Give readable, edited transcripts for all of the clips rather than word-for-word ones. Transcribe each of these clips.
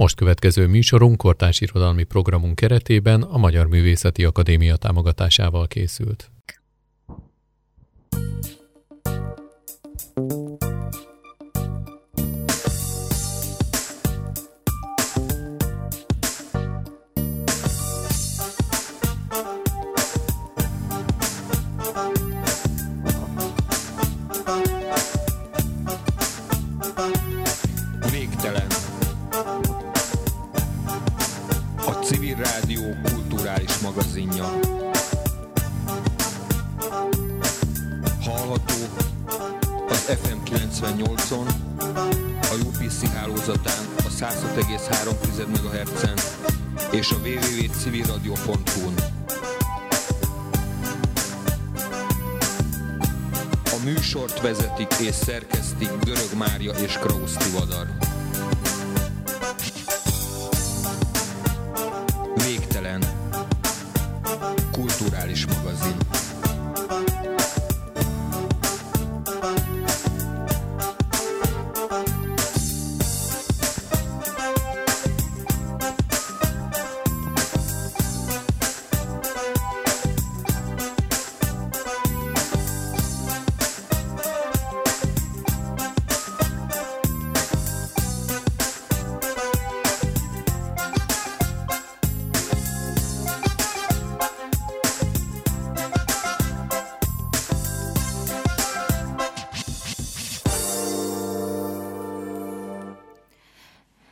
Most következő műsorunk kortárs irodalmi programunk keretében a Magyar Művészeti Akadémia támogatásával készült. Végtelen. A Civil Rádió kulturális magazinja. Hallható az FM 98-on, a UPC hálózatán, a 106,3 MHz-en és a www.civilradio.hu-n. A műsort vezetik és szerkesztik Görög Mária és Krausz Tivadar. Végtelen kulturális magazin.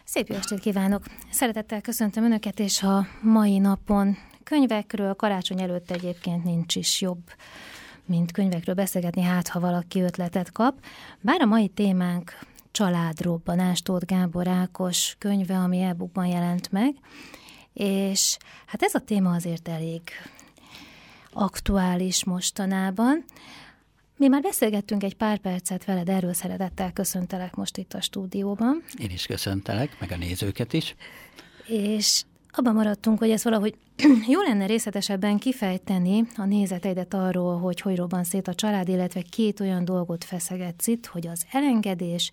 Szép jó estét kívánok! Szeretettel köszöntöm Önöket, és a mai napon könyvekről, karácsony előtt egyébként nincs is jobb, mint könyvekről beszélgetni, hát ha valaki ötletet kap. Bár a mai témánk Családrobbanás, Tóth Gábor Ákos könyve, ami e-bookban jelent meg, és hát ez a téma azért elég aktuális mostanában. Mi már beszélgettünk egy pár percet veled, erről szeretettel köszöntelek most itt a stúdióban. Én is köszöntelek, meg a nézőket is. És abban maradtunk, hogy ez valahogy jó lenne részletesebben kifejteni a nézeteidet arról, hogy robban szét a család, illetve két olyan dolgot feszegetsz itt, hogy az elengedés,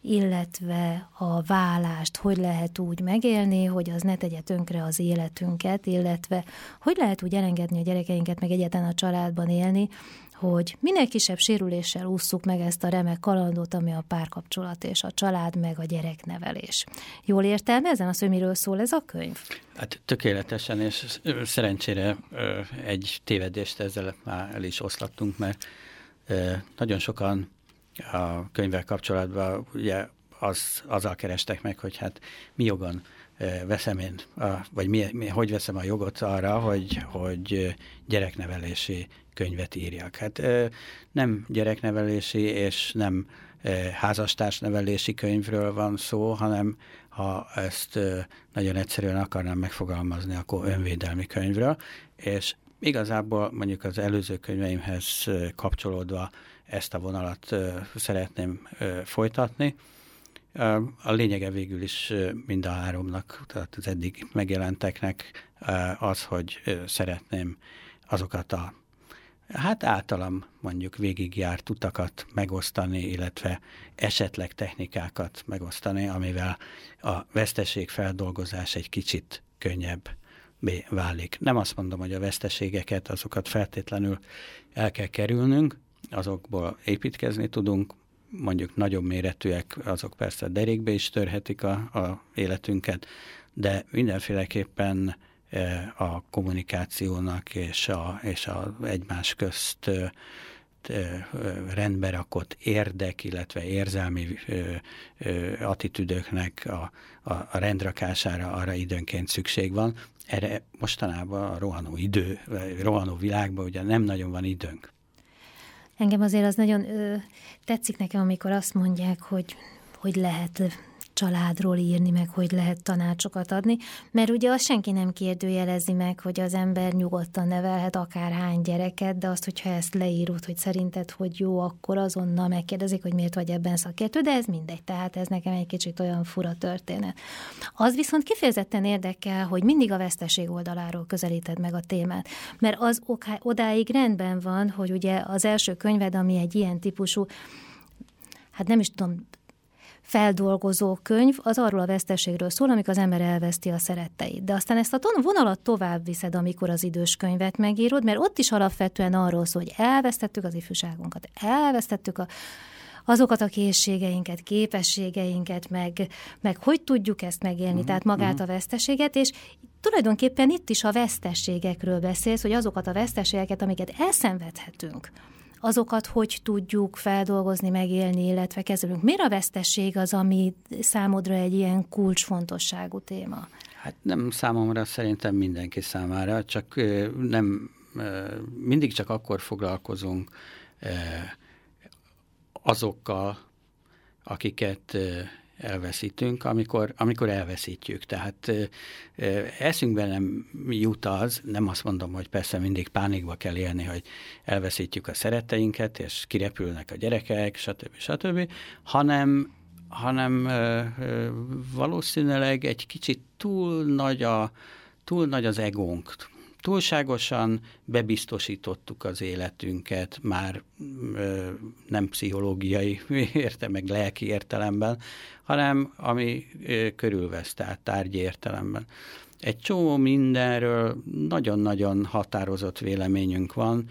illetve a válást hogy lehet úgy megélni, hogy az ne tegye tönkre az életünket, illetve hogy lehet úgy elengedni a gyerekeinket, meg egyáltalán a családban élni, hogy minél kisebb sérüléssel ússzuk meg ezt a remek kalandot, ami a párkapcsolat és a család, meg a gyereknevelés. Jól értelmezem azt, hogy miről szól ez a könyv? Hát tökéletesen, és szerencsére egy tévedést ezzel már el is oszlattunk, mert nagyon sokan a könyvvel kapcsolatban ugye azzal kerestek meg, hogy hát mi jogon veszem én, vagy hogy veszem a jogot arra, hogy gyereknevelési könyvet írjak. Hát nem gyereknevelési és nem házastársnevelési könyvről van szó, hanem ha ezt nagyon egyszerűen akarnám megfogalmazni, akkor önvédelmi könyvről, és igazából mondjuk az előző könyveimhez kapcsolódva ezt a vonalat szeretném folytatni. A lényege végül is mind a háromnak, tehát az eddig megjelenteknek az, hogy szeretném azokat a általam mondjuk végigjárt utakat megosztani, illetve esetleg technikákat megosztani, amivel a veszteségfeldolgozás egy kicsit könnyebbé válik. Nem azt mondom, hogy a veszteségeket, azokat feltétlenül el kell kerülnünk, azokból építkezni tudunk, mondjuk nagyobb méretűek, azok persze derékbe is törhetik a életünket, de mindenféleképpen a kommunikációnak és az egymás közt rendbe rakott érdek, illetve érzelmi attitűdöknek a rendrakására arra időnként szükség van. Erre mostanában a rohanó világban ugye nem nagyon van időnk. Engem azért az nagyon tetszik nekem, amikor azt mondják, hogy lehet családról írni, meg hogy lehet tanácsokat adni, mert ugye azt senki nem kérdőjelezi meg, hogy az ember nyugodtan nevelhet akárhány gyereket, de azt, hogyha ezt leírod, hogy szerinted, hogy jó, akkor azonnal megkérdezik, hogy miért vagy ebben szakértő, de ez mindegy, tehát ez nekem egy kicsit olyan fura történet. Az viszont kifejezetten érdekel, hogy mindig a veszteség oldaláról közelíted meg a témát, mert az odáig rendben van, hogy ugye az első könyved, ami egy ilyen típusú, hát nem is tudom, feldolgozó könyv az arról a veszteségről szól, amikor az ember elveszti a szeretteit. De aztán ezt a vonalat tovább viszed, amikor az idős könyvet megírod, mert ott is alapvetően arról szól, hogy elvesztettük az ifjúságunkat, elvesztettük azokat a készségeinket, képességeinket, meg hogy tudjuk ezt megélni, tehát magát a veszteséget, és tulajdonképpen itt is a veszteségekről beszélsz, hogy azokat a veszteségeket, amiket elszenvedhetünk, azokat hogy tudjuk feldolgozni, megélni, illetve kezelünk. Miért a veszteség az, ami számodra egy ilyen kulcsfontosságú téma? Hát nem számomra, szerintem mindenki számára, csak nem, mindig csak akkor foglalkozunk azokkal, akiket elveszítünk, amikor elveszítjük. Tehát eszünkben nem jut az, nem azt mondom, hogy persze mindig pánikba kell élni, hogy elveszítjük a szeretteinket, és kirepülnek a gyerekek, stb., hanem valószínűleg egy kicsit túl nagy az egónk. Túlságosan bebiztosítottuk az életünket, már nem pszichológiai meg lelki értelemben, hanem ami körülvesz, tehát tárgyi értelemben. Egy csomó mindenről nagyon-nagyon határozott véleményünk van.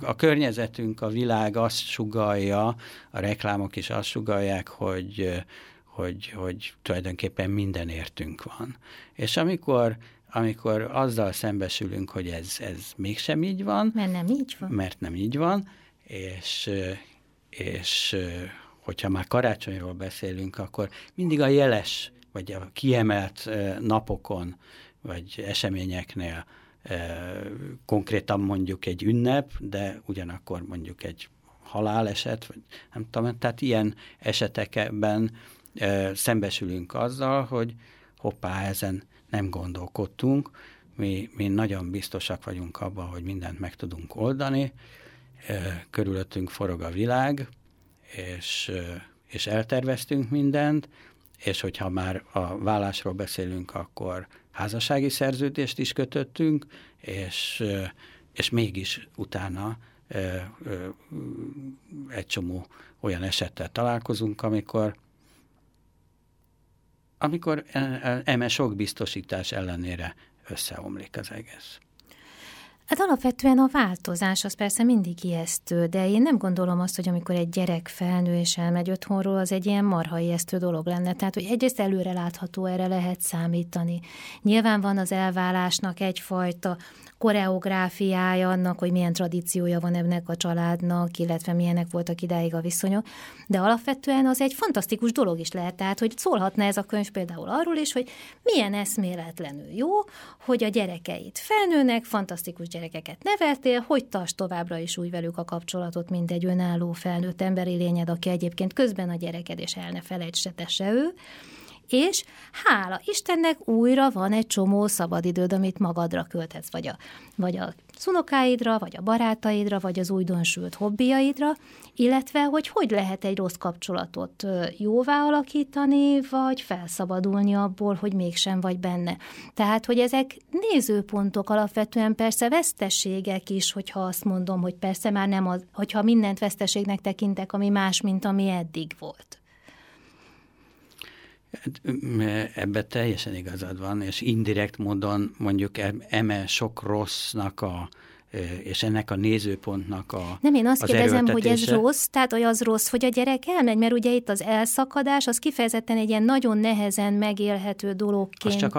A környezetünk, a világ azt sugallja, a reklámok is azt sugallják, hogy tulajdonképpen mindenértünk van. És amikor azzal szembesülünk, hogy ez mégsem így van. Mert nem így van, és hogyha már karácsonyról beszélünk, akkor mindig a jeles, vagy a kiemelt napokon, vagy eseményeknél konkrétan mondjuk egy ünnep, de ugyanakkor mondjuk egy haláleset, vagy nem tudom, tehát ilyen esetekben szembesülünk azzal, hogy hoppá, ezen nem gondolkodtunk, mi nagyon biztosak vagyunk abban, hogy mindent meg tudunk oldani, körülöttünk forog a világ, és elterveztünk mindent, és hogyha már a vállásról beszélünk, akkor házassági szerződést is kötöttünk, és mégis utána egy csomó olyan esettel találkozunk, amikor eme sok biztosítás ellenére összeomlik az egész. Hát alapvetően a változás az persze mindig ijesztő, de én nem gondolom azt, hogy amikor egy gyerek felnő és elmegy otthonról, az egy ilyen marha ijesztő dolog lenne. Tehát, hogy egyrészt előre látható, erre lehet számítani. Nyilván van az elválásnak egyfajta koreográfiája annak, hogy milyen tradíciója van ennek a családnak, illetve milyenek voltak idáig a viszonyok, de alapvetően az egy fantasztikus dolog is lehet, tehát, hogy szólhatna ez a könyv például arról is, hogy milyen eszméletlenül jó, hogy a gyerekeit felnőnek, fantasztikus gyerekeket neveltél, hogy tartsd továbbra is úgy velük a kapcsolatot, mint egy önálló felnőtt emberi lényed, aki egyébként közben a gyereked, és el ne felejtsd, se te se ő. És hála Istennek újra van egy csomó szabadidőd, amit magadra költhetsz, vagy a szunokáidra, vagy a barátaidra, vagy az újdonsült hobbiaidra, illetve hogy lehet egy rossz kapcsolatot jóvá alakítani, vagy felszabadulni abból, hogy mégsem vagy benne. Tehát, hogy ezek nézőpontok alapvetően, persze veszteségek is, hogyha azt mondom, hogy persze már nem az, hogyha mindent veszteségnek tekintek, ami más, mint ami eddig volt. Ebben teljesen igazad van, és indirekt módon mondjuk eme sok rossznak és ennek a nézőpontnak az erőltetése. Nem, én azt kérdezem, hogy ez rossz, tehát hogy az rossz, hogy a gyerek elmegy, mert ugye itt az elszakadás, az kifejezetten egy ilyen nagyon nehezen megélhető dologként kezelhet.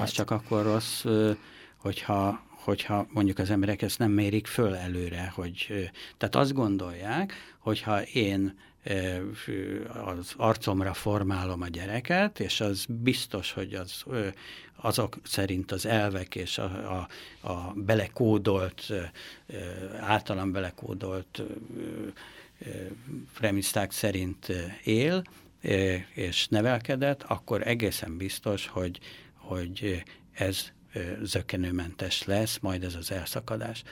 Az csak akkor rossz, hogyha mondjuk az emberek ezt nem mérik föl előre, tehát azt gondolják, hogyha én az arcomra formálom a gyereket, és az biztos, hogy azok szerint az elvek és a belekódolt, általam belekódolt premisszák szerint él, és nevelkedett, akkor egészen biztos, hogy ez zökkenőmentes lesz, majd ez az elszakadás.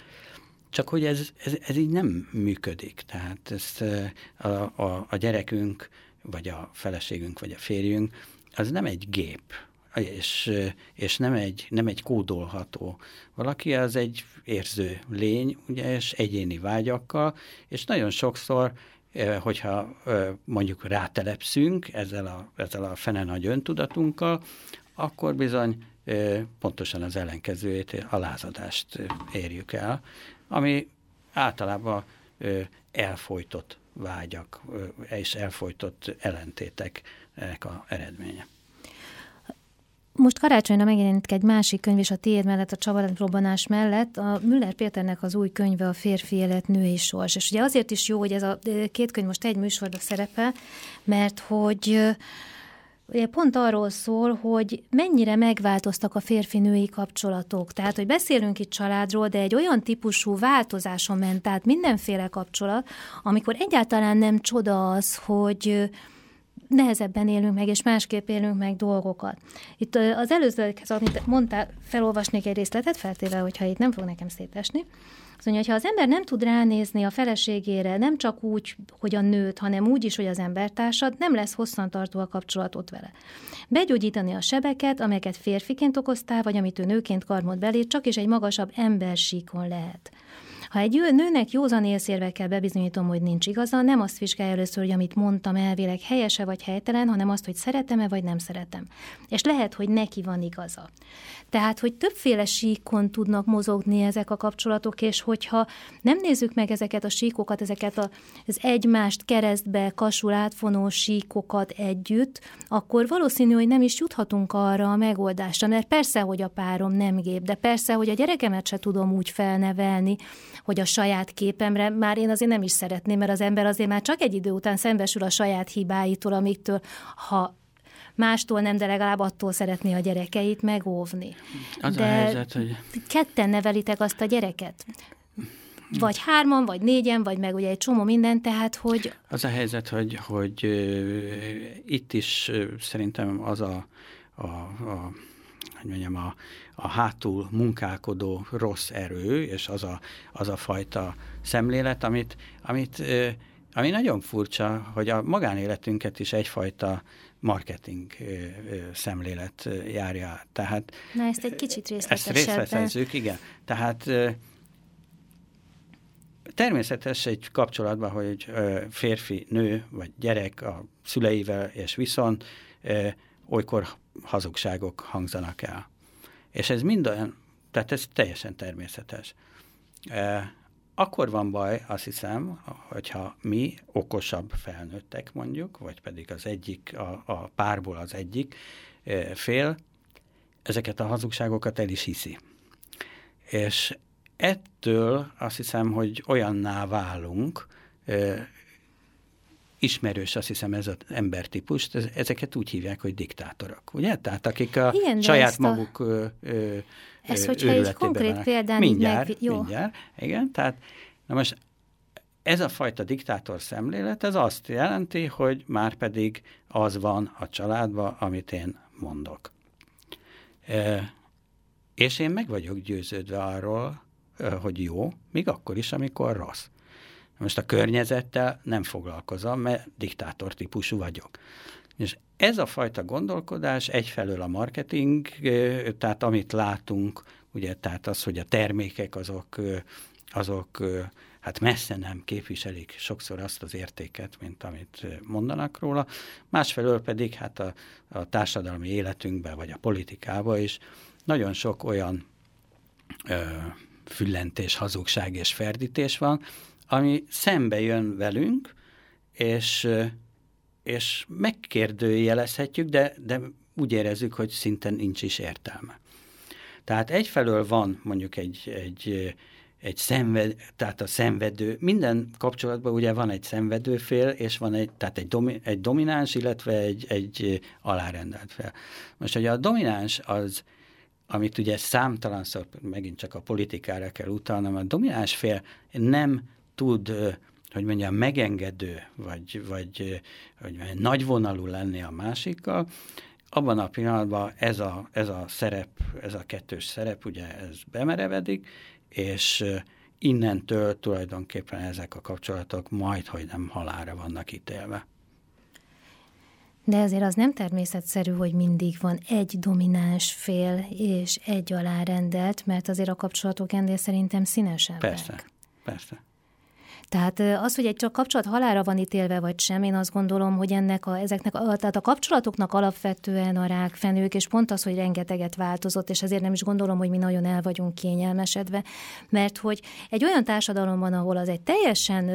Csak hogy ez így nem működik. Tehát ezt a gyerekünk, vagy a feleségünk, vagy a férjünk, az nem egy gép, és nem egy kódolható. Valaki az egy érző lény, ugye, és egyéni vágyakkal, és nagyon sokszor hogyha mondjuk rátelepszünk ezzel a fene nagy öntudatunkkal, akkor bizony pontosan az ellenkezőjét, a lázadást érjük el, ami általában elfojtott vágyak és elfojtott ellentéteknek a eredménye. Most karácsonyra megjelenik egy másik könyv, és a tiéd mellett, a Családrobbanás mellett, a Müller Péternek az új könyve, a Férfi élet Női Sors. És ugye azért is jó, hogy ez a két könyv most egy műsorban szerepel, mert hogy pont arról szól, hogy mennyire megváltoztak a férfi-női kapcsolatok. Tehát, hogy beszélünk itt családról, de egy olyan típusú változáson ment át mindenféle kapcsolat, amikor egyáltalán nem csoda az, hogy nehezebben élünk meg, és másképp élünk meg dolgokat. Itt az előzőkhez, amit mondtál, felolvasnék egy részletet, feltéve, hogyha itt nem fog nekem szétesni. Azt mondja, hogyha az ember nem tud ránézni a feleségére, nem csak úgy, hogy a nőt, hanem úgy is, hogy az embertársad, nem lesz hosszantartó a kapcsolatot vele. Begyógyítani a sebeket, amelyeket férfiként okoztál, vagy amit ő nőként karmod belé, csak is egy magasabb embersíkon lehet. Ha egy nőnek józan észérvekkel bebizonyítom, hogy nincs igaza, nem azt vizsgálja először, hogy amit mondtam elvileg helyese vagy helytelen, hanem azt, hogy szeretem-e vagy nem szeretem. És lehet, hogy neki van igaza. Tehát, hogy többféle síkon tudnak mozogni ezek a kapcsolatok, és hogyha nem nézzük meg ezeket a síkokat, ezeket az egymást keresztbe kasul átfonó síkokat együtt, akkor valószínű, hogy nem is juthatunk arra a megoldásra, mert persze, hogy a párom nem gép, de persze, hogy a gyerekemet se tudom úgy felnevelni, hogy a saját képemre, már én azért nem is szeretném, mert az ember azért már csak egy idő után szembesül a saját hibáitól, amiktől, ha mástól nem, de legalább attól szeretné a gyerekeit megóvni. Az de a helyzet, hogy ketten nevelitek azt a gyereket? Vagy hárman, vagy négyen, vagy meg ugye egy csomó minden, tehát hogy az a helyzet, hogy itt is szerintem az a hátul munkálkodó rossz erő, és az a fajta szemlélet, ami nagyon furcsa, hogy a magánéletünket is egyfajta marketing szemlélet járja át. Tehát na, ezt egy kicsit részletezzük, igen. Tehát természetes egy kapcsolatban, hogy férfi, nő, vagy gyerek a szüleivel, és viszont olykor hazugságok hangzanak el. És ez mind olyan, tehát ez teljesen természetes. Akkor van baj, azt hiszem, hogyha mi okosabb felnőttek mondjuk, vagy pedig az egyik, a párból az egyik fél, ezeket a hazugságokat el is hiszi. És ettől azt hiszem, hogy olyanná válunk, ismerős, azt hiszem, ez az embertípust, ezeket úgy hívják, hogy diktátorok, ugye? Tehát akik a igen, saját maguk őrületében egy konkrét példán mindjárt, igen, tehát na most ez a fajta diktátor szemlélet, ez azt jelenti, hogy már pedig az van a családban, amit én mondok. És én meg vagyok győződve arról, hogy jó, még akkor is, amikor rossz. Most a környezettel nem foglalkozom, mert diktátor típusú vagyok. És ez a fajta gondolkodás egyfelől a marketing, tehát amit látunk, ugye, tehát az, hogy a termékek azok hát messze nem képviselik sokszor azt az értéket, mint amit mondanak róla. Másfelől pedig hát a társadalmi életünkben, vagy a politikában is nagyon sok olyan füllentés, hazugság és ferdítés van, ami szembe jön velünk, és megkérdőjelezhetjük, de úgy érezzük, hogy szinten nincs is értelme. Tehát egyfelől van mondjuk egy tehát a szenvedő, minden kapcsolatban ugye van egy szenvedő fél, és van egy domináns, illetve egy alárendelt fél. Most, hogy a domináns az, amit ugye számtalanszor, megint csak a politikára kell utalnom, a domináns fél nem tud, hogy mondjam, megengedő, vagy nagyvonalú lenni a másikkal, abban a pillanatban ez a szerep, ez a kettős szerep, ugye ez bemerevedik, és innentől tulajdonképpen ezek a kapcsolatok majdhogy nem halálra vannak ítélve. De azért az nem természetszerű, hogy mindig van egy domináns fél és egy alárendelt, mert azért a kapcsolatok ennél szerintem színesebbek. Persze. Tehát az, hogy egy csak kapcsolat halálra van ítélve vagy sem, én azt gondolom, hogy ezeknek a kapcsolatoknak alapvetően a rákfenők, és pont az, hogy rengeteget változott, és ezért nem is gondolom, hogy mi nagyon el vagyunk kényelmesedve, mert hogy egy olyan társadalomban, ahol az egy teljesen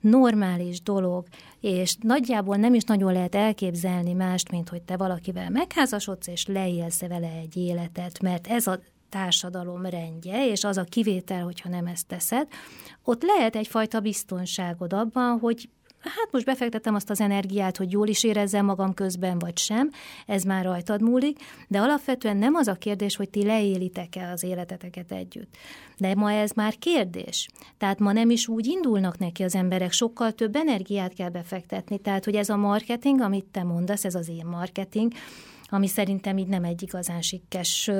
normális dolog, és nagyjából nem is nagyon lehet elképzelni mást, mint hogy te valakivel megházasodsz, és leélsz vele egy életet, mert ez a társadalom rendje, és az a kivétel, hogyha nem ezt teszed, ott lehet egyfajta biztonságod abban, hogy hát most befektetem azt az energiát, hogy jól is érezzem magam közben, vagy sem, ez már rajtad múlik, de alapvetően nem az a kérdés, hogy ti leélitek-e az életeteket együtt. De ma ez már kérdés. Tehát ma nem is úgy indulnak neki az emberek, sokkal több energiát kell befektetni. Tehát, hogy ez a marketing, amit te mondasz, ez az én marketing, ami szerintem így nem egy igazán sikkes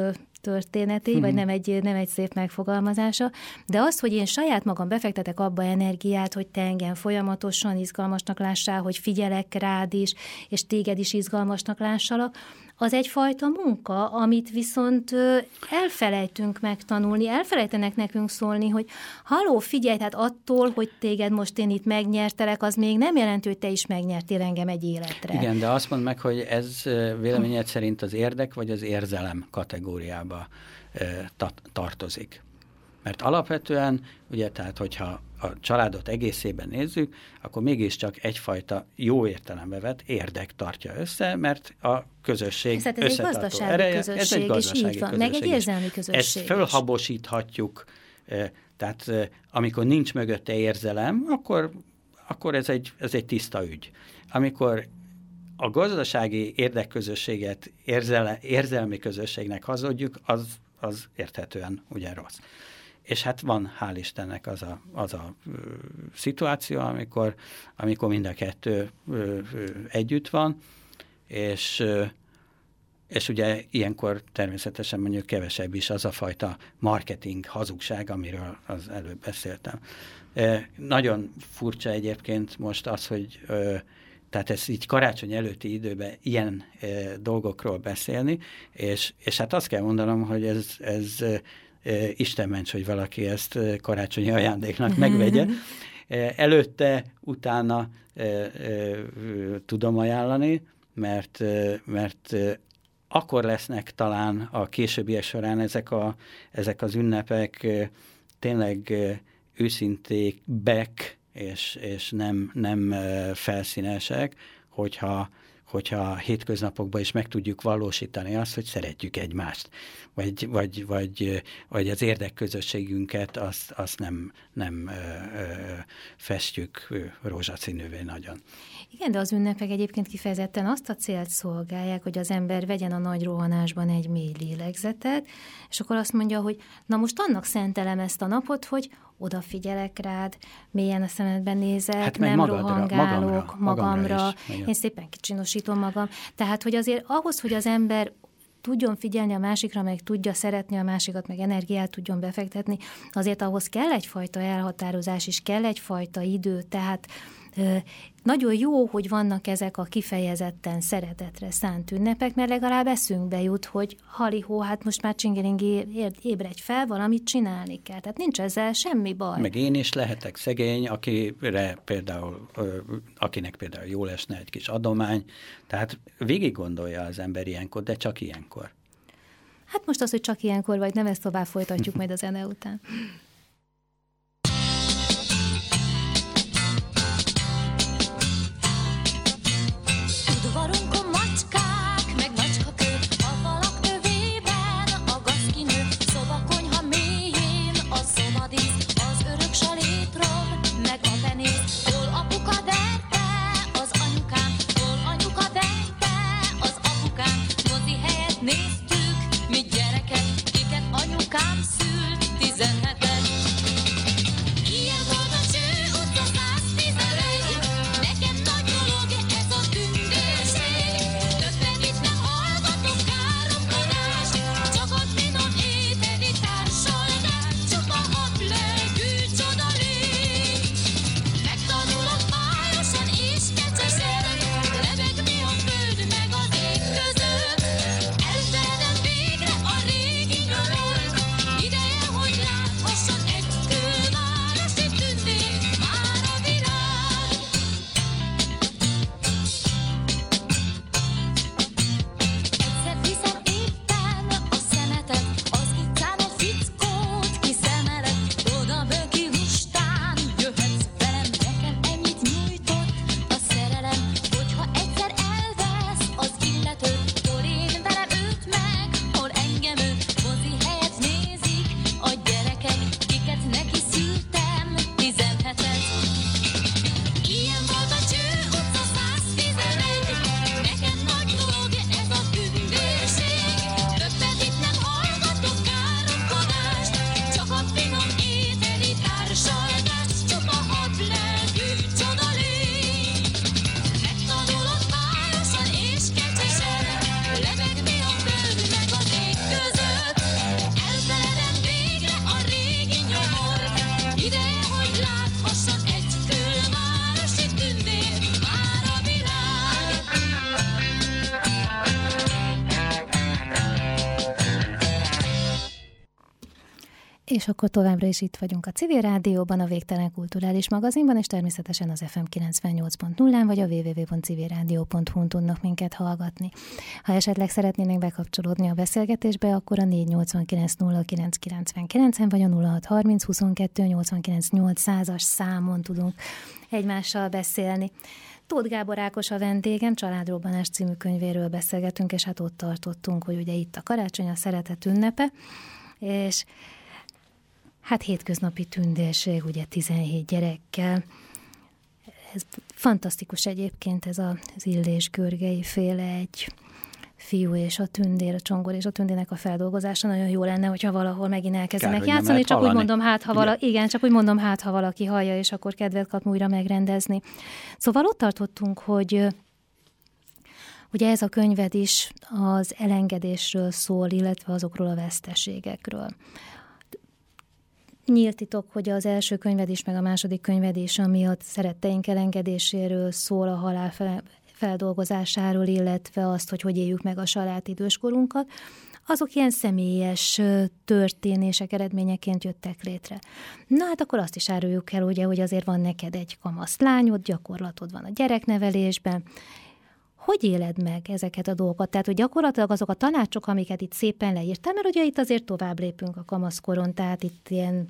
történeti, vagy nem egy szép megfogalmazása, de az, hogy én saját magam befektetek abba energiát, hogy te engem folyamatosan izgalmasnak lássál, hogy figyelek rád is, és téged is izgalmasnak lássalak, az egyfajta munka, amit viszont elfelejtünk megtanulni, elfelejtenek nekünk szólni, hogy halló, figyelj, hát attól, hogy téged most én itt megnyertelek, az még nem jelenti, hogy te is megnyertél engem egy életre. Igen, de azt mondd meg, hogy ez véleményed szerint az érdek vagy az érzelem kategóriába tartozik. Mert alapvetően, ugye, tehát hogyha a családot egészében nézzük, akkor mégiscsak egyfajta jó értelembe vett érdek tartja össze, mert a közösség összetartó ereje. Ez egy gazdasági közösség, meg egy érzelmi közösség. Ezt fölhabosíthatjuk, tehát amikor nincs mögötte érzelem, akkor ez egy tiszta ügy. Amikor a gazdasági érdekközösséget érzelmi közösségnek hazudjuk, az érthetően ugye rossz. És hát van, hál' Istennek az a szituáció, amikor mind a kettő együtt van, és ugye ilyenkor természetesen mondjuk kevesebb is az a fajta marketing hazugság, amiről az előbb beszéltem. Nagyon furcsa egyébként most az, hogy tehát ez így karácsony előtti időben ilyen dolgokról beszélni, és hát azt kell mondanom, hogy ez Isten ments, hogy valaki ezt karácsonyi ajándéknak megvegye. Előtte, utána tudom ajánlani, mert akkor lesznek talán a későbbiek során ezek az ünnepek tényleg őszintébbek és nem felszínesek, hogyha hétköznapokban is meg tudjuk valósítani azt, hogy szeretjük egymást, vagy az érdekközösségünket azt nem festjük rózsaszínűvé nagyon. Igen, de az ünnepek egyébként kifejezetten azt a célt szolgálják, hogy az ember vegyen a nagy rohanásban egy mély lélegzetet, és akkor azt mondja, hogy na most annak szentelem ezt a napot, hogy odafigyelek rád, mélyen a szemedben nézek, hát nem rohangálok magamra is, én szépen kicsinosítom magam. Tehát, hogy azért ahhoz, hogy az ember tudjon figyelni a másikra, meg tudja szeretni a másikat, meg energiát tudjon befektetni, azért ahhoz kell egyfajta elhatározás is, kell egyfajta idő, tehát nagyon jó, hogy vannak ezek a kifejezetten szeretetre szánt ünnepek, mert legalább eszünkbe jut, hogy halihó, hát most már csingelingi ébredj fel, valamit csinálni kell. Tehát nincs ezzel semmi baj. Meg én is lehetek szegény, akinek például jól esne egy kis adomány. Tehát végig gondolja az ember ilyenkor, de csak ilyenkor. Hát most az, hogy csak ilyenkor vagy, nem, ezt tovább folytatjuk majd a zene után. Néztük, mi gyerekek, kiket anyukám szült 17-en. És akkor továbbra is itt vagyunk a Civil Rádióban, a Végtelen Kulturális Magazinban, és természetesen az FM 98.0-án, vagy a www.civilradio.hu-n tudnak minket hallgatni. Ha esetleg szeretnének bekapcsolódni a beszélgetésbe, akkor a 489-0999-en, vagy a 0630-22-89-800-as számon tudunk egymással beszélni. Tóth Gábor Ákos a vendégem, Családrobbanás című könyvéről beszélgetünk, és hát ott tartottunk, hogy ugye itt a karácsony, a szeretet ünnepe, és hát hétköznapi tündérség, ugye 17 gyerekkel. Ez fantasztikus egyébként, ez az Illés-Görgey féle egy fiú és a tündér, a Csongor és a Tündérnek a feldolgozása. Nagyon jó lenne, hogyha valahol megint elkezdenek játszani, csak úgy mondom, ha valaki hallja, és akkor kedvet kap újra megrendezni. Szóval ott tartottunk, hogy ugye ez a könyved is az elengedésről szól, illetve azokról a veszteségekről. Nyílt titok, hogy az első könyved is, meg a második könyved is, ami a szeretteink elengedéséről szól, a halál feldolgozásáról, illetve azt, hogy hogy éljük meg a saját időskorunkat, azok ilyen személyes történések eredményeként jöttek létre. Na hát akkor azt is áruljuk el, ugye, hogy azért van neked egy kamasz lányod, gyakorlatod van a gyereknevelésben. Hogy éled meg ezeket a dolgokat? Tehát, hogy gyakorlatilag azok a tanácsok, amiket itt szépen leírtál, mert ugye itt azért tovább lépünk a kamaszkoron, tehát itt ilyen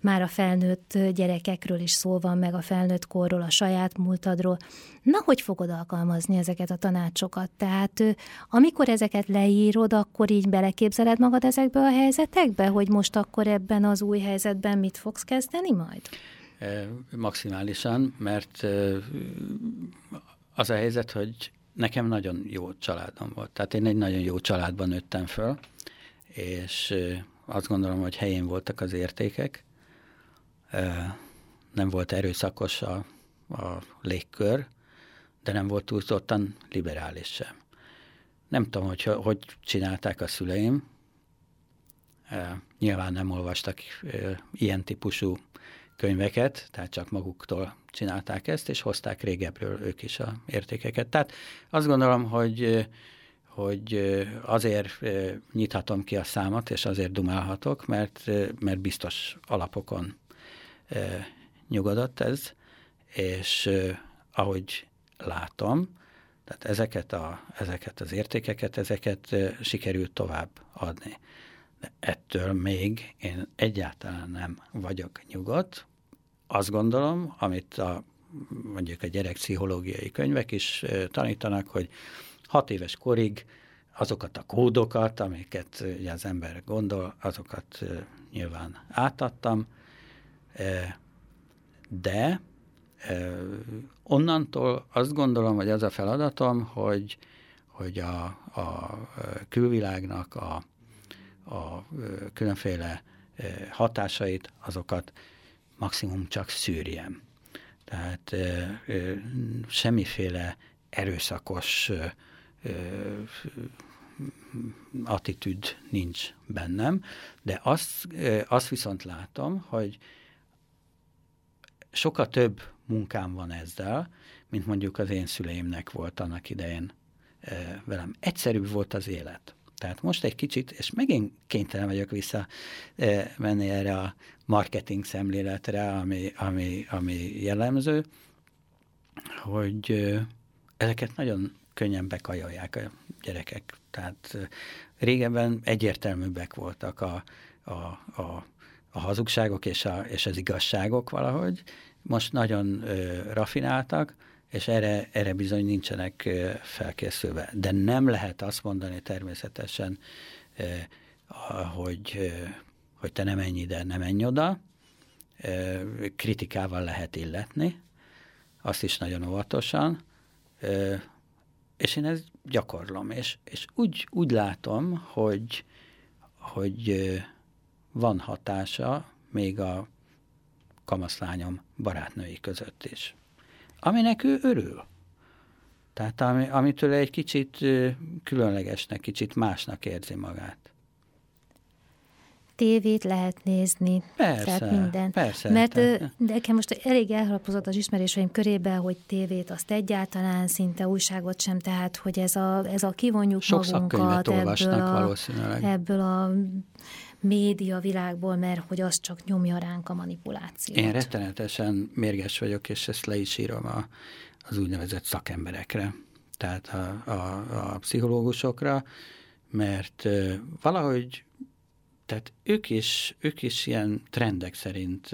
már a felnőtt gyerekekről is szó van, meg a felnőtt korról, a saját múltadról. Na, hogy fogod alkalmazni ezeket a tanácsokat? Tehát amikor ezeket leírod, akkor így beleképzeled magad ezekbe a helyzetekbe, hogy most akkor ebben az új helyzetben mit fogsz kezdeni majd? Maximálisan, mert az a helyzet, hogy nekem nagyon jó családom volt. Tehát én egy nagyon jó családban nőttem föl, és azt gondolom, hogy helyén voltak az értékek. Nem volt erőszakos a légkör, de nem volt túlzottan liberális sem. Nem tudom, hogy csinálták a szüleim. Nyilván nem olvastak ilyen típusú könyveket, tehát csak maguktól csinálták ezt, és hozták régebről ők is az értékeket. Tehát azt gondolom, hogy azért nyithatom ki a számat, és azért dumálhatok, mert biztos alapokon nyugodott ez, és ahogy látom, tehát ezeket az értékeket, ezeket sikerült tovább adni. De ettől még én egyáltalán nem vagyok nyugodt. Azt gondolom, amit mondjuk a gyerekpszichológiai könyvek is tanítanak, hogy 6 éves korig azokat a kódokat, amiket ugye az ember gondol, azokat nyilván átadtam, de onnantól azt gondolom, hogy az a feladatom, hogy a külvilágnak a különféle hatásait, azokat maximum csak szűrjem. Tehát semmiféle erőszakos attitűd nincs bennem, de azt viszont látom, hogy sokkal több munkám van ezzel, mint mondjuk az én szüleimnek volt annak idején velem. Egyszerűbb volt az élet. Tehát most egy kicsit, és megint kénytelen vagyok visszamenni erre a marketing szemléletre, ami jellemző, hogy ezeket nagyon könnyen bekajolják a gyerekek. Tehát régebben egyértelműbbek voltak a hazugságok és az igazságok valahogy. Most nagyon rafináltak, és erre bizony nincsenek felkészülve. De nem lehet azt mondani természetesen, hogy te ne menj ide, ne menj oda. Kritikával lehet illetni, azt is nagyon óvatosan, és én ezt gyakorlom, és úgy látom, hogy van hatása még a kamaszlányom barátnői között is. Aminek ő örül. Tehát amitől egy kicsit különlegesnek, kicsit másnak érzi magát. Tévét lehet nézni. Persze, mindent. Persze. Mert nekem most elég elhalapozott az ismerőseim körében, hogy tévét azt egyáltalán, szinte újságot sem, tehát hogy ez a kivonjuk magunkat ebből a média világból, mert hogy az csak nyomja ránk a manipulációt. Én rettenetesen mérges vagyok, és ezt le is írom az úgynevezett szakemberekre, tehát a pszichológusokra, mert valahogy, tehát ők is ilyen trendek szerint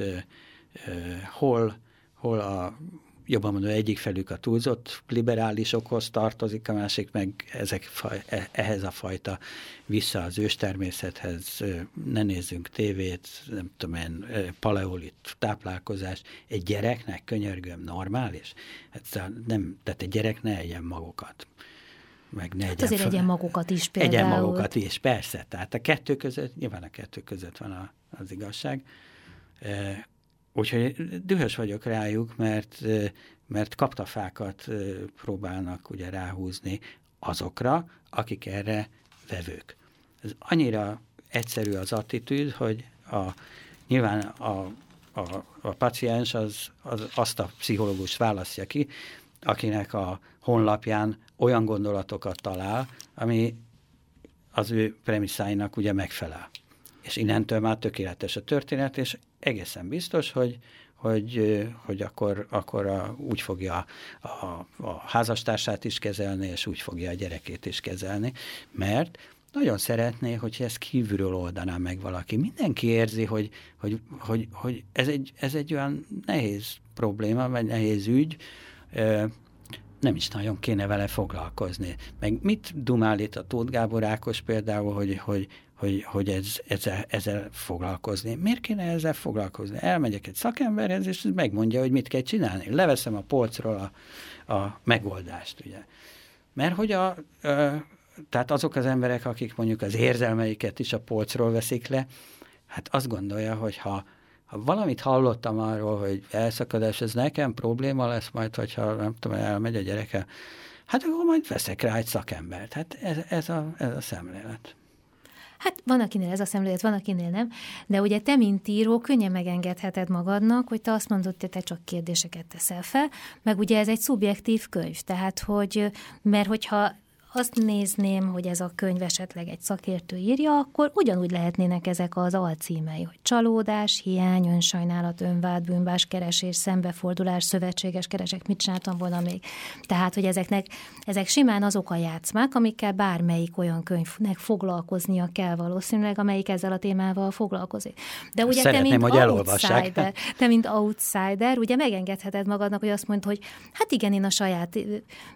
hol a jobban mondom, egyik felük a túlzott liberálisokhoz tartozik, a másik meg ehhez a fajta vissza az őstermészethez, ne nézzünk tévét, nem tudom én, paleolit táplálkozás. Egy gyereknek, könyörgöm, normális? Hát nem, tehát egy gyerek ne egyen magokat. Meg ne hát egyen azért egyen magokat is például. Egyen magokat is, persze. Tehát a kettő között, nyilván a kettő között van az igazság. Úgyhogy dühös vagyok rájuk, mert kaptafákat próbálnak ugye ráhúzni azokra, akik erre vevők. Ez annyira egyszerű az attitűd, hogy nyilván a paciens az azt a pszichológust választja ki, akinek a honlapján olyan gondolatokat talál, ami az ő premisszáinak ugye megfelel. És innentől már tökéletes a történet, és egészen biztos, hogy akkor úgy fogja a házastársát is kezelni, és úgy fogja a gyerekét is kezelni, mert nagyon szeretné, hogy ezt kívülről oldaná meg valaki. Mindenki érzi, hogy ez egy olyan nehéz probléma, vagy nehéz ügy, nem is nagyon kéne vele foglalkozni. Meg mit dumál itt a Tóth Gábor Ákos például, hogy ezzel foglalkozni. Miért kéne ezzel foglalkozni? Elmegyek egy szakemberhez, és megmondja, hogy mit kell csinálni. Leveszem a polcról a megoldást, ugye. Mert hogy tehát azok az emberek, akik mondjuk az érzelmeiket is a polcról veszik le, hát azt gondolja, hogy ha valamit hallottam arról, hogy elszakadás, ez nekem probléma lesz majd, hogyha nem tudom, elmegy a gyereke, hát akkor majd veszek rá egy szakembert. Hát ez a szemlélet. Hát van, akinél ez a szemlélet, van, akinél nem, de ugye te, mint író, könnyen megengedheted magadnak, hogy te azt mondod, hogy te csak kérdéseket teszel fel, meg ugye ez egy szubjektív könyv, tehát hogy, mert hogyha azt nézném, hogy ez a könyv esetleg egy szakértő írja, akkor ugyanúgy lehetnének ezek az alcímei, hogy csalódás, hiány, önsajnálat, önvád, bűnbás, keresés, szembefordulás, szövetséges, keresek, mit csináltam volna még. Tehát, hogy ezek simán azok a játszmák, amikkel bármelyik olyan könyvnek foglalkoznia kell valószínűleg, amelyik ezzel a témával foglalkozik. De ugye te, mint outsider, ugye megengedheted magadnak, hogy azt mondd, hogy hát igen, én a saját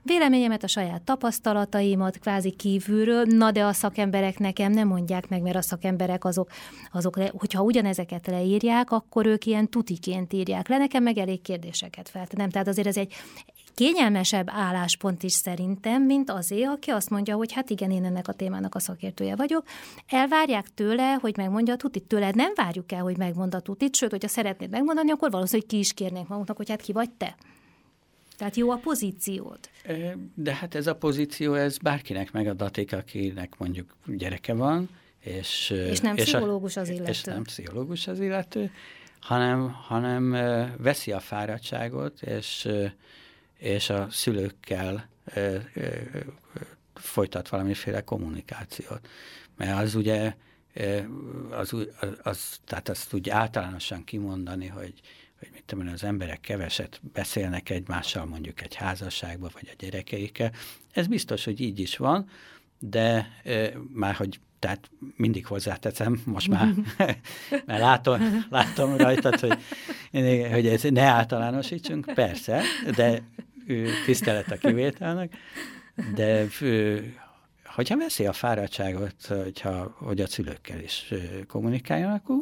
véleményemet, a saját tapasztalataimat, kvázi kívülről, na de a szakemberek nekem nem mondják meg, mert a szakemberek azok hogyha ugyanezeket leírják, akkor ők ilyen tutiként írják le, nekem meg elég kérdéseket feltenem. Tehát azért ez egy kényelmesebb álláspont is szerintem, mint azé, aki azt mondja, hogy hát igen, én ennek a témának a szakértője vagyok. Elvárják tőle, hogy megmondja a tutit. Tőled nem várjuk el, hogy megmond a tutit, sőt, hogyha szeretnéd megmondani, akkor valószínűleg ki is kérnénk magunknak, hogy hát ki vagy te. Tehát jó a pozíciód. De hát ez a pozíció, ez bárkinek megadatik, akinek mondjuk gyereke van, és nem pszichológus az illető. És nem pszichológus az illető, hanem veszi a fáradtságot, és a szülőkkel folytat valamiféle kommunikációt. Mert az ugye, tehát azt úgy általánosan kimondani, hogy mit tudom, az emberek keveset beszélnek egymással, mondjuk egy házasságban, vagy a gyerekeikkel. Ez biztos, hogy így is van, de tehát mindig hozzáteszem, most már, mert látom rajtad, hogy ez ne általánosítsunk, persze, de tisztelet a kivételnek, de hogyha veszi a fáradtságot, hogy a szülőkkel is kommunikáljon, akkor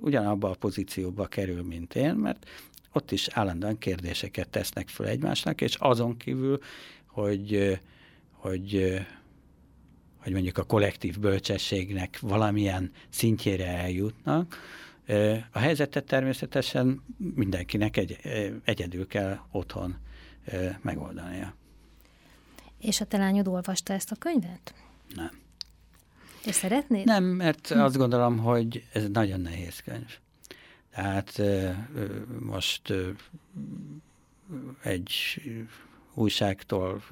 ugyanabba a pozícióba kerül, mint én, mert ott is állandóan kérdéseket tesznek föl egymásnak, és azon kívül, hogy mondjuk a kollektív bölcsességnek valamilyen szintjére eljutnak, a helyzetet természetesen mindenkinek egyedül kell otthon megoldania. És a te lányod olvasta ezt a könyvet? Nem. És szeretnéd? Nem, mert azt gondolom, hogy ez nagyon nehéz könyv. Tehát most egy újságtól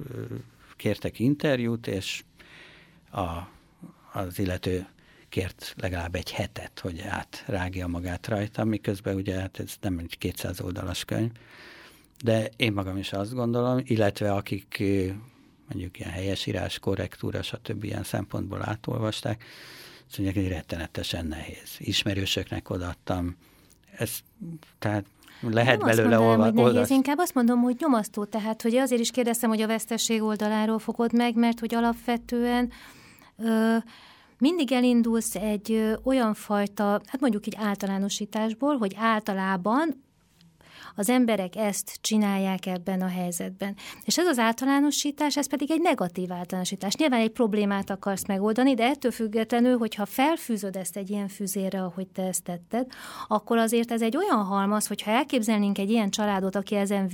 kértek interjút, és az illető kért legalább egy hetet, hogy átrágja magát rajta, miközben ugye hát ez nem egy 200 oldalas könyv, de én magam is azt gondolom, illetve akik mondjuk ilyen helyesírás, korrektúra, stb. Ilyen szempontból átolvasták, azt mondják, hogy rettenetesen nehéz. Ismerősöknek odaadtam, ez, tehát lehet nem belőle olvasni. Inkább azt mondom, hogy nyomasztó, tehát hogy azért is kérdeztem, hogy a veszteség oldaláról fogod meg, mert hogy alapvetően mindig elindulsz egy olyan fajta, hát mondjuk így általánosításból, hogy általában az emberek ezt csinálják ebben a helyzetben. És ez az általánosítás, ez pedig egy negatív általánosítás. Nyilván egy problémát akarsz megoldani, de ettől függetlenül, hogyha felfűzöd ezt egy ilyen fűzére, ahogy te ezt tetted, akkor azért ez egy olyan halmaz, hogyha elképzelnénk egy ilyen családot, aki ezen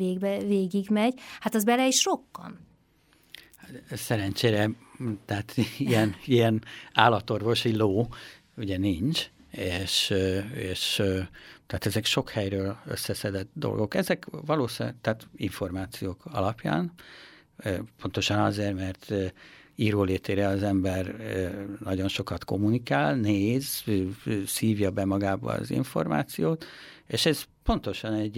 végigmegy, hát az bele is rokkan. Szerencsére, tehát ilyen állatorvosi ló ugye nincs, és tehát ezek sok helyről összeszedett dolgok. Ezek valószínűleg, tehát információk alapján, pontosan azért, mert írólétére az ember nagyon sokat kommunikál, néz, szívja be magába az információt, és ez pontosan egy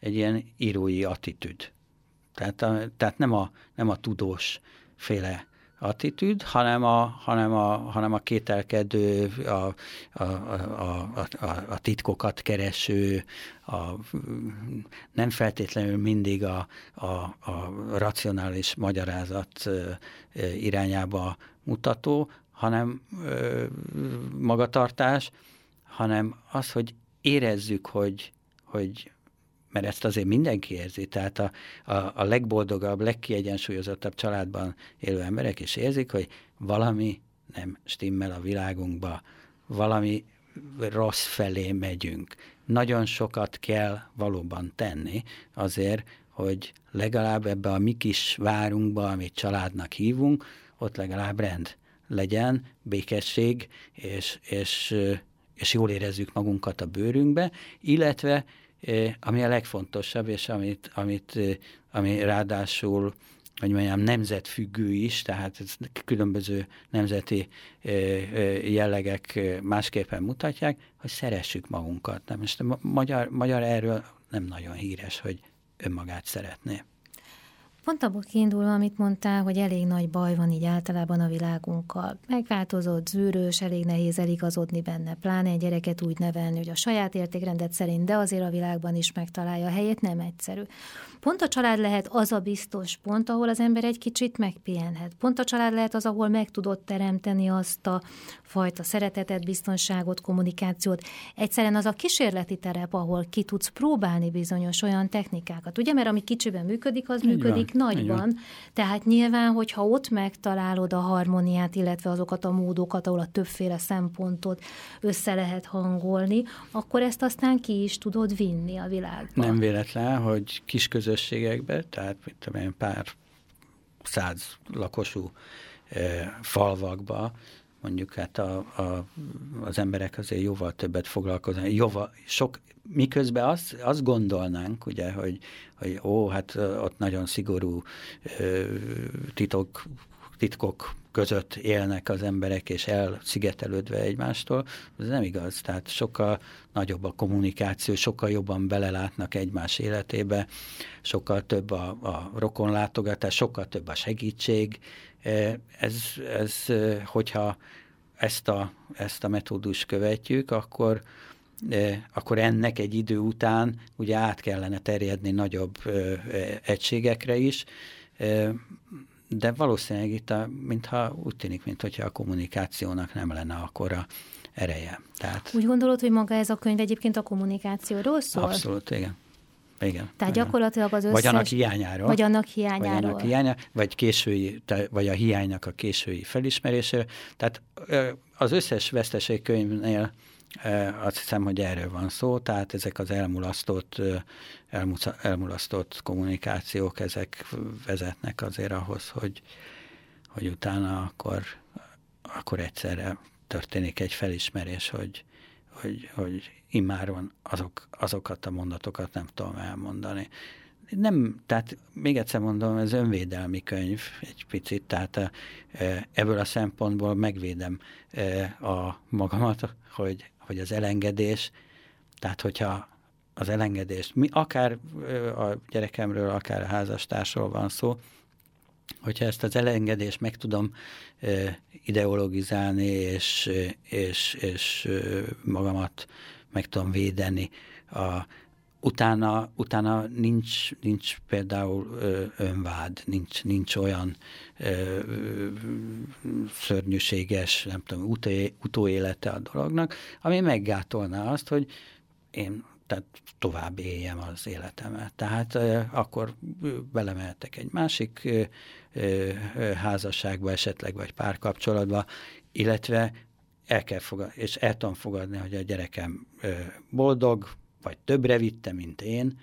ilyen írói attitűd. Tehát nem a tudós féle attitűd, hanem a kételkedő, a titkokat kereső, nem feltétlenül mindig a racionális magyarázat irányába mutató, hanem magatartás, hanem az, hogy érezzük, hogy mert ezt azért mindenki érzi, tehát a legboldogabb, legkiegyensúlyozottabb családban élő emberek is érzik, hogy valami nem stimmel a világunkba, valami rossz felé megyünk. Nagyon sokat kell valóban tenni azért, hogy legalább ebbe a mi kis várunkba, amit családnak hívunk, ott legalább rend legyen, békesség, és jól érezzük magunkat a bőrünkbe, illetve ami a legfontosabb, és ami ráadásul, hogy mondjam, nemzetfüggő is, tehát különböző nemzeti jellegek másképpen mutatják, hogy szeressük magunkat. Nem, most a magyar erről nem nagyon híres, hogy önmagát szeretné. Pont abból kiindulva, amit mondtál, hogy elég nagy baj van így általában a világunkkal. Megváltozott, zűrös, elég nehéz eligazodni benne, pláne egy gyereket úgy nevelni, hogy a saját értékrendet szerint, de azért a világban is megtalálja a helyét, nem egyszerű. Pont a család lehet az a biztos pont, ahol az ember egy kicsit megpihenhet. Pont a család lehet az, ahol meg tudod teremteni azt a fajta szeretetet, biztonságot, kommunikációt. Egyszerűen az a kísérleti terep, ahol ki tudsz próbálni bizonyos olyan technikákat. Ugye, mert ami kicsiben működik, az működik nagyban. Tehát nyilván, hogyha ott megtalálod a harmóniát, illetve azokat a módokat, ahol a többféle szempontot össze lehet hangolni, akkor ezt aztán ki is tudod vinni a világban. Nem véletlen, hogy kis közösségekben, tehát mit tudom én, pár száz lakosú falvakba, mondjuk hát az emberek azért jóval többet foglalkoznak, miközben azt gondolnánk, ugye, hogy hát ott nagyon szigorú titkok között élnek az emberek, és elszigetelődve egymástól, ez nem igaz. Tehát sokkal nagyobb a kommunikáció, sokkal jobban belelátnak egymás életébe, sokkal több a rokonlátogatás, sokkal több a segítség. Ez hogyha ezt a metódust követjük, akkor ennek egy idő után ugye át kellene terjedni nagyobb egységekre is, de valószínűleg itt mintha úgy tűnik, mintha a kommunikációnak nem lenne akkora ereje. Tehát... Úgy gondolod, hogy maga ez a könyv egyébként a kommunikációról szól? Abszolút, igen. Igen, tehát gyakorlatilag az összes... Vagy annak hiányáról. Vagy késői, vagy a hiánynak a késői felismerésére. Tehát az összes veszteségkönyvnél azt hiszem, hogy erről van szó, tehát ezek az elmulasztott kommunikációk, ezek vezetnek azért ahhoz, hogy utána akkor egyszerre történik egy felismerés, hogy immáron azokat a mondatokat nem tudom elmondani. Nem, tehát még egyszer mondom, ez önvédelmi könyv egy picit, tehát ebből a szempontból megvédem a magamat, hogy az elengedés, tehát hogyha az elengedést, akár a gyerekemről, akár a házastársról van szó, hogyha ezt az elengedést meg tudom ideologizálni, és magamat meg tudom védeni, utána nincs például önvád, nincs olyan szörnyűséges, nem tudom, utóélete a dolognak, ami meggátolná azt, hogy én tehát tovább éljem az életemet. Tehát akkor belemehetek egy másik házasságba esetleg, vagy párkapcsolatba, illetve el kell fogadni, és el tudom fogadni, hogy a gyerekem boldog, vagy többre vitte, mint én,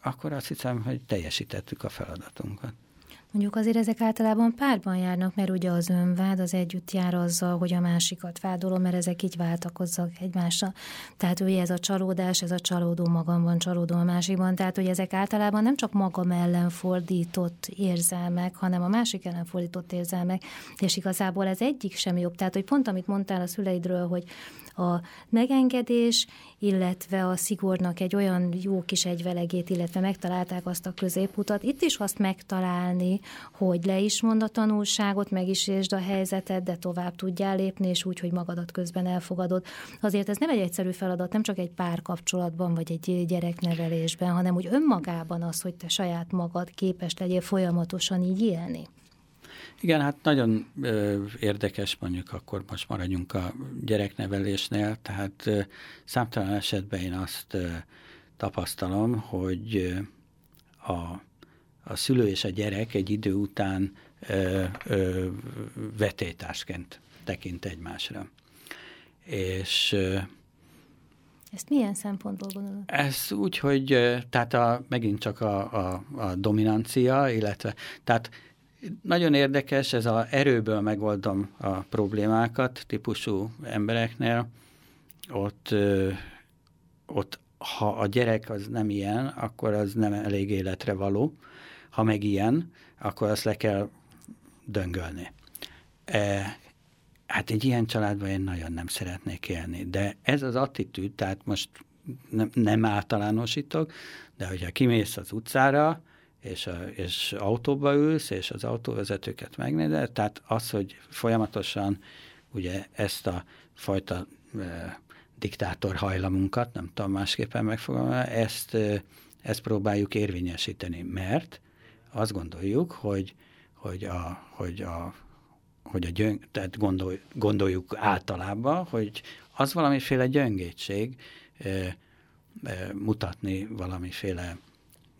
akkor azt hiszem, hogy teljesítettük a feladatunkat. Mondjuk azért ezek általában párban járnak, mert ugye az önvád az együtt jár azzal, hogy a másikat vádolom, mert ezek így váltakozzak egymással. Tehát ugye ez a csalódás, ez a csalódó magamban, csalódó a másikban. Tehát hogy ezek általában nem csak magam ellen fordított érzelmek, hanem a másik ellen fordított érzelmek, és igazából ez egyik sem jobb. Tehát hogy pont amit mondtál a szüleidről, hogy a megengedés, illetve a szigornak egy olyan jó kis egyvelegét, illetve megtalálták azt a középutat. Itt is azt megtalálni, hogy le is mond a tanulságot, meg is értsd a helyzetet, de tovább tudjál lépni, és úgy, hogy magadat közben elfogadod. Azért ez nem egy egyszerű feladat, nem csak egy párkapcsolatban, vagy egy gyereknevelésben, hanem úgy önmagában az, hogy te saját magad képes legyél folyamatosan így élni. Igen, hát nagyon érdekes, mondjuk akkor most maradjunk a gyereknevelésnél, tehát számtalan esetben én azt tapasztalom, hogy a szülő és a gyerek egy idő után vetélytársként tekint egymásra. És... ezt milyen szempontból gondolod? Ez úgy, hogy tehát megint csak a dominancia, illetve... tehát nagyon érdekes, ez az erőből megoldom a problémákat típusú embereknél. Ott ha a gyerek az nem ilyen, akkor az nem elég életre való. Ha meg ilyen, akkor azt le kell döngölni. Hát egy ilyen családban én nagyon nem szeretnék élni. De ez az attitűd, tehát most nem általánosítok, de hogyha kimész az utcára, és autóba ülsz, és az autóvezetőket megnézed, tehát az, hogy folyamatosan ugye ezt a fajta diktátor hajlamunkat, nem tudom másképpen megfogalmazni, ezt próbáljuk érvényesíteni, mert azt gondoljuk, gondoljuk általában, hogy az valamiféle gyöngétség mutatni valamiféle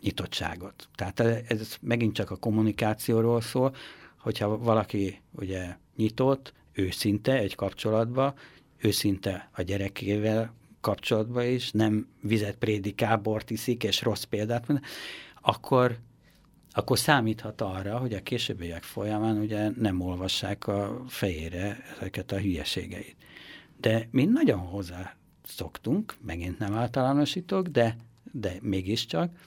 nyitottságot. Tehát ez megint csak a kommunikációról szól, hogyha valaki ugye nyitott, őszinte egy kapcsolatba, őszinte a gyerekével kapcsolatba is, nem vizet prédikál, bort iszik, és rossz példát mond, akkor számíthat arra, hogy a későbbiek folyamán ugye nem olvassák a fejére ezeket a hülyeségeit. De mi nagyon hozzá szoktunk, megint nem általánosítok, de mégiscsak,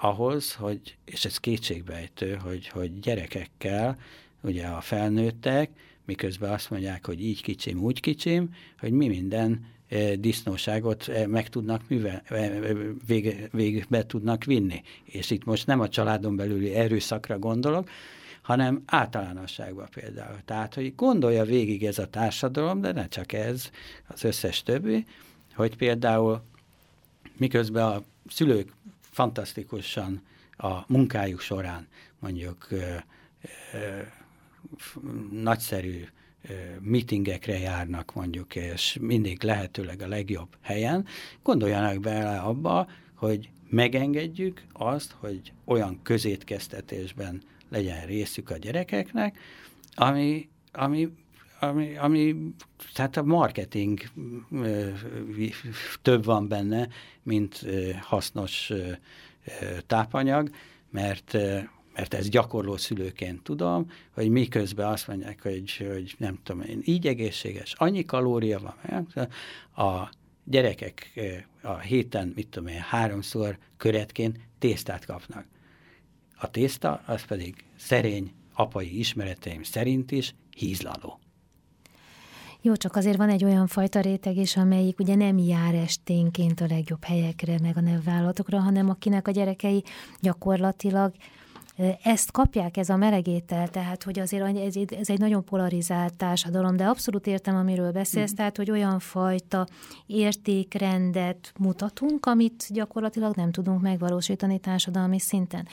ahhoz, hogy, és ez kétségbejtő, hogy gyerekekkel, ugye a felnőttek, miközben azt mondják, hogy így kicsim, úgy kicsim, hogy mi minden disznóságot meg tudnak végbe tudnak vinni. És itt most nem a családon belüli erőszakra gondolok, hanem általánosságban például. Tehát, hogy gondolja végig ez a társadalom, de ne csak ez, az összes többi, hogy például miközben a szülők fantasztikusan a munkájuk során mondjuk nagyszerű meetingekre járnak mondjuk, és mindig lehetőleg a legjobb helyen, gondoljanak bele abba, hogy megengedjük azt, hogy olyan közétkeztetésben legyen részük a gyerekeknek, ami tehát a marketing több van benne, mint hasznos tápanyag, mert ez gyakorló szülőként tudom, hogy miközben azt mondják, hogy nem tudom én, így egészséges, annyi kalória van, gyerekek a héten, mit tudom én, 3-szor köretként tésztát kapnak. A tészta, az pedig szerény apai ismereteim szerint is hízlaló. Jó, csak azért van egy olyan fajta réteg is, amelyik ugye nem jár esténként a legjobb helyekre, meg a nevvállalatokra, hanem akinek a gyerekei gyakorlatilag ezt kapják, ez a melegétel, tehát hogy azért ez egy nagyon polarizált társadalom, de abszolút értem, amiről beszélsz, tehát hogy olyan fajta értékrendet mutatunk, amit gyakorlatilag nem tudunk megvalósítani társadalmi szinten.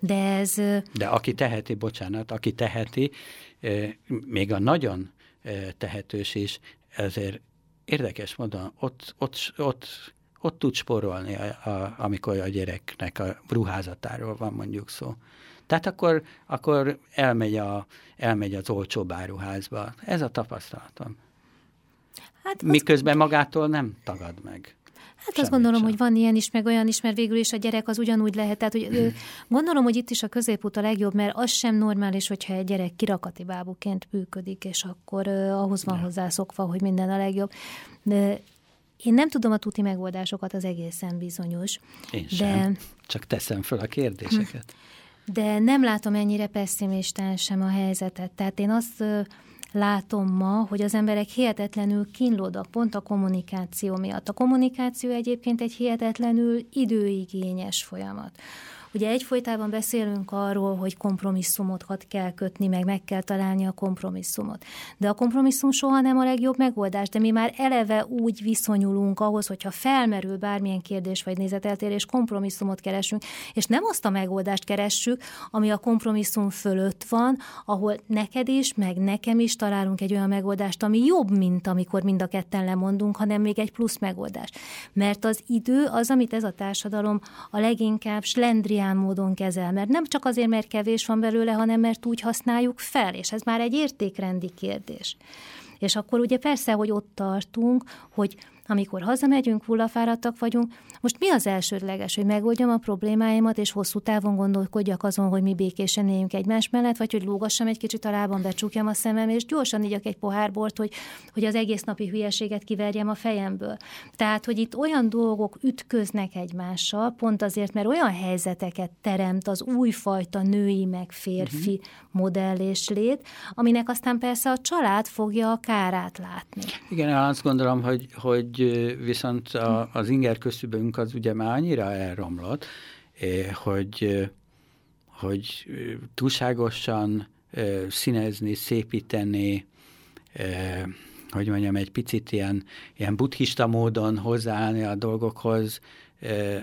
De ez... De aki teheti, bocsánat, aki teheti, még a nagyon tehetős is, ezért érdekes módon ott tud spórolni, amikor a gyereknek a ruházatáról van mondjuk szó. Tehát akkor elmegy az olcsóbb áruházba. Ez a tapasztalatom. Hát miközben magától nem tagad meg. Hát azt gondolom, sem. Hogy van ilyen is, meg olyan is, mert végül is a gyerek az ugyanúgy lehet. Tehát, hogy gondolom, hogy itt is a középút a legjobb, mert az sem normális, hogyha egy gyerek kirakati bábuként működik, és akkor ahhoz van hozzászokva, hogy minden a legjobb. De én nem tudom a tuti megoldásokat, az egészen bizonyos. Én sem. Csak teszem fel a kérdéseket. De nem látom ennyire pessimistán sem a helyzetet. Tehát én azt... látom ma, hogy az emberek hihetetlenül kínlódnak pont a kommunikáció miatt. A kommunikáció egyébként egy hihetetlenül időigényes folyamat. Ugye egyfolytában beszélünk arról, hogy kompromisszumokat kell kötni, meg kell találni a kompromisszumot. De a kompromisszum soha nem a legjobb megoldás, de mi már eleve úgy viszonyulunk ahhoz, hogyha felmerül bármilyen kérdés vagy nézeteltérés, kompromisszumot keresünk, és nem azt a megoldást keressük, ami a kompromisszum fölött van, ahol neked is, meg nekem is találunk egy olyan megoldást, ami jobb, mint amikor mind a ketten lemondunk, hanem még egy plusz megoldás. Mert az idő az, amit ez a társadalom a leginkább slendrián módon kezel, mert nem csak azért, mert kevés van belőle, hanem mert úgy használjuk fel, és ez már egy értékrendi kérdés. És akkor ugye persze, hogy ott tartunk, hogy amikor hazamegyünk, hullafáradtak vagyunk, most mi az elsődleges, hogy megoldjam a problémáimat, és hosszú távon gondolkodjak azon, hogy mi békésen éljünk egymás mellett, vagy hogy lógassam egy kicsit a lábam, becsukjam a szemem, és gyorsan igyak egy pohár bort, hogy az egész napi hülyeséget kiverjem a fejemből. Tehát, hogy itt olyan dolgok ütköznek egymással, pont azért, mert olyan helyzeteket teremt az újfajta női meg férfi modell és lét, aminek aztán persze a család fogja a kárát látni. Igen, azt gondolom, hogy viszont az inger küszöbünk az ugye már annyira elromlott, hogy túlságosan színezni, szépíteni, hogy mondjam, egy picit ilyen buddhista módon hozzáállni a dolgokhoz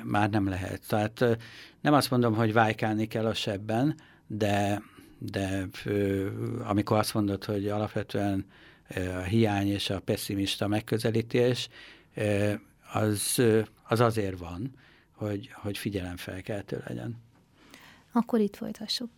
már nem lehet. Tehát nem azt mondom, hogy vájkálni kell a sebben, de amikor azt mondod, hogy alapvetően a hiány és a pessimista megközelítés, az azért van, hogy figyelemfelkeltő legyen. Akkor itt folytassuk.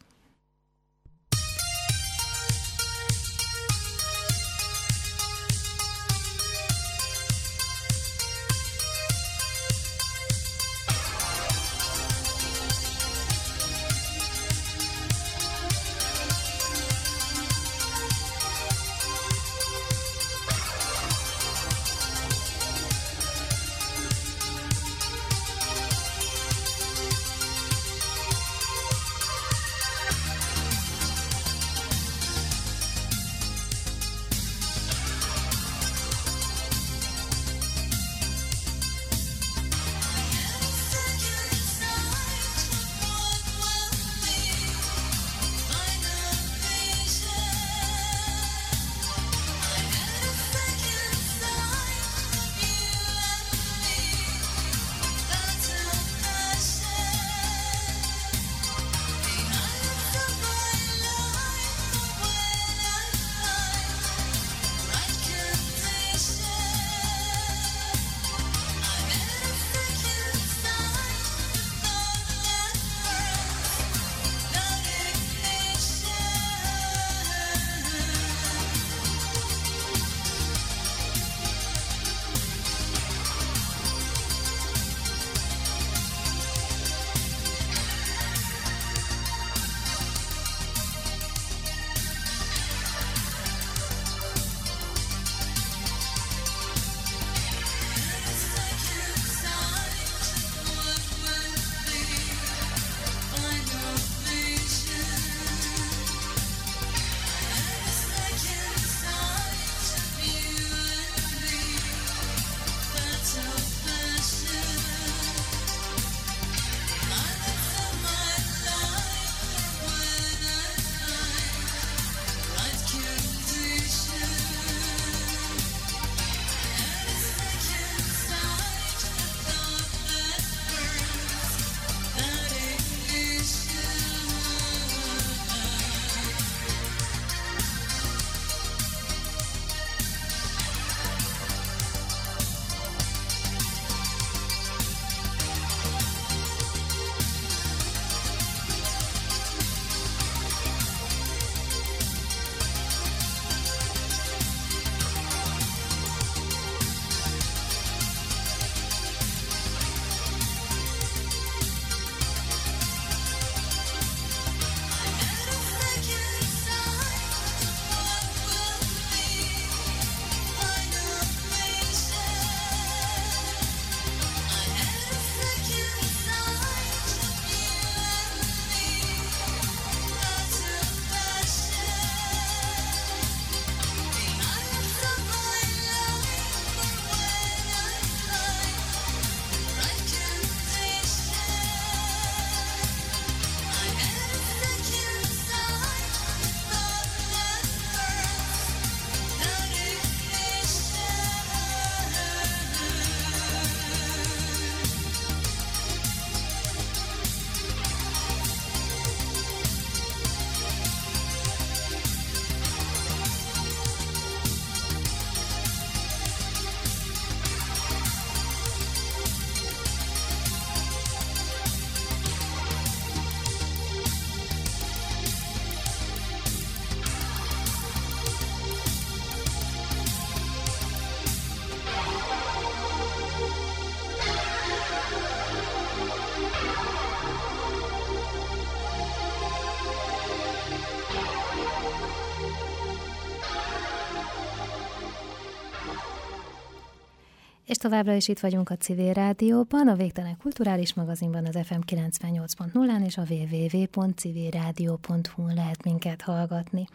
És továbbra is itt vagyunk a Civil Rádióban, a Végtelen Kulturális Magazinban, az FM 98.0-án és a www.civilradio.hu-n lehet minket hallgatni.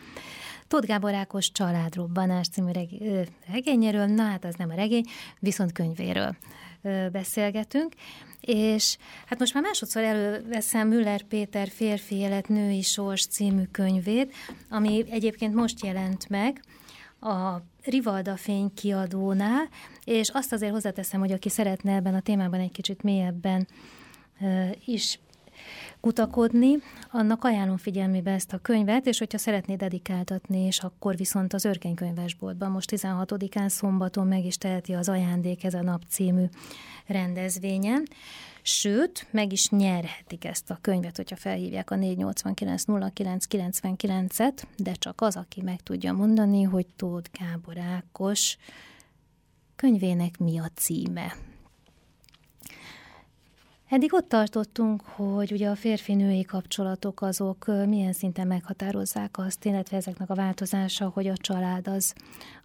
Tóth Gábor Ákos Családrobbanás című regényéről, na hát az nem a regény, viszont könyvéről beszélgetünk, és hát most már másodszor előveszem Müller Péter Férfi élet Női Sors című könyvét, ami egyébként most jelent meg a Rivalda fénykiadónál, és azt azért hozzáteszem, hogy aki szeretne ebben a témában egy kicsit mélyebben is kutakodni, annak ajánlom figyelmébe ezt a könyvet, és hogyha szeretné dedikáltatni, és akkor viszont az Örkény könyvesboltban most 16-án szombaton meg is teheti az Ajándék ez a nap című rendezvényen. Sőt, meg is nyerhetik ezt a könyvet, hogyha felhívják a 489-0999-et, de csak az, aki meg tudja mondani, hogy Tóth Gábor Ákos könyvének mi a címe. Eddig ott tartottunk, hogy ugye a férfi-női kapcsolatok azok milyen szinten meghatározzák azt, illetve ezeknek a változása, hogy a család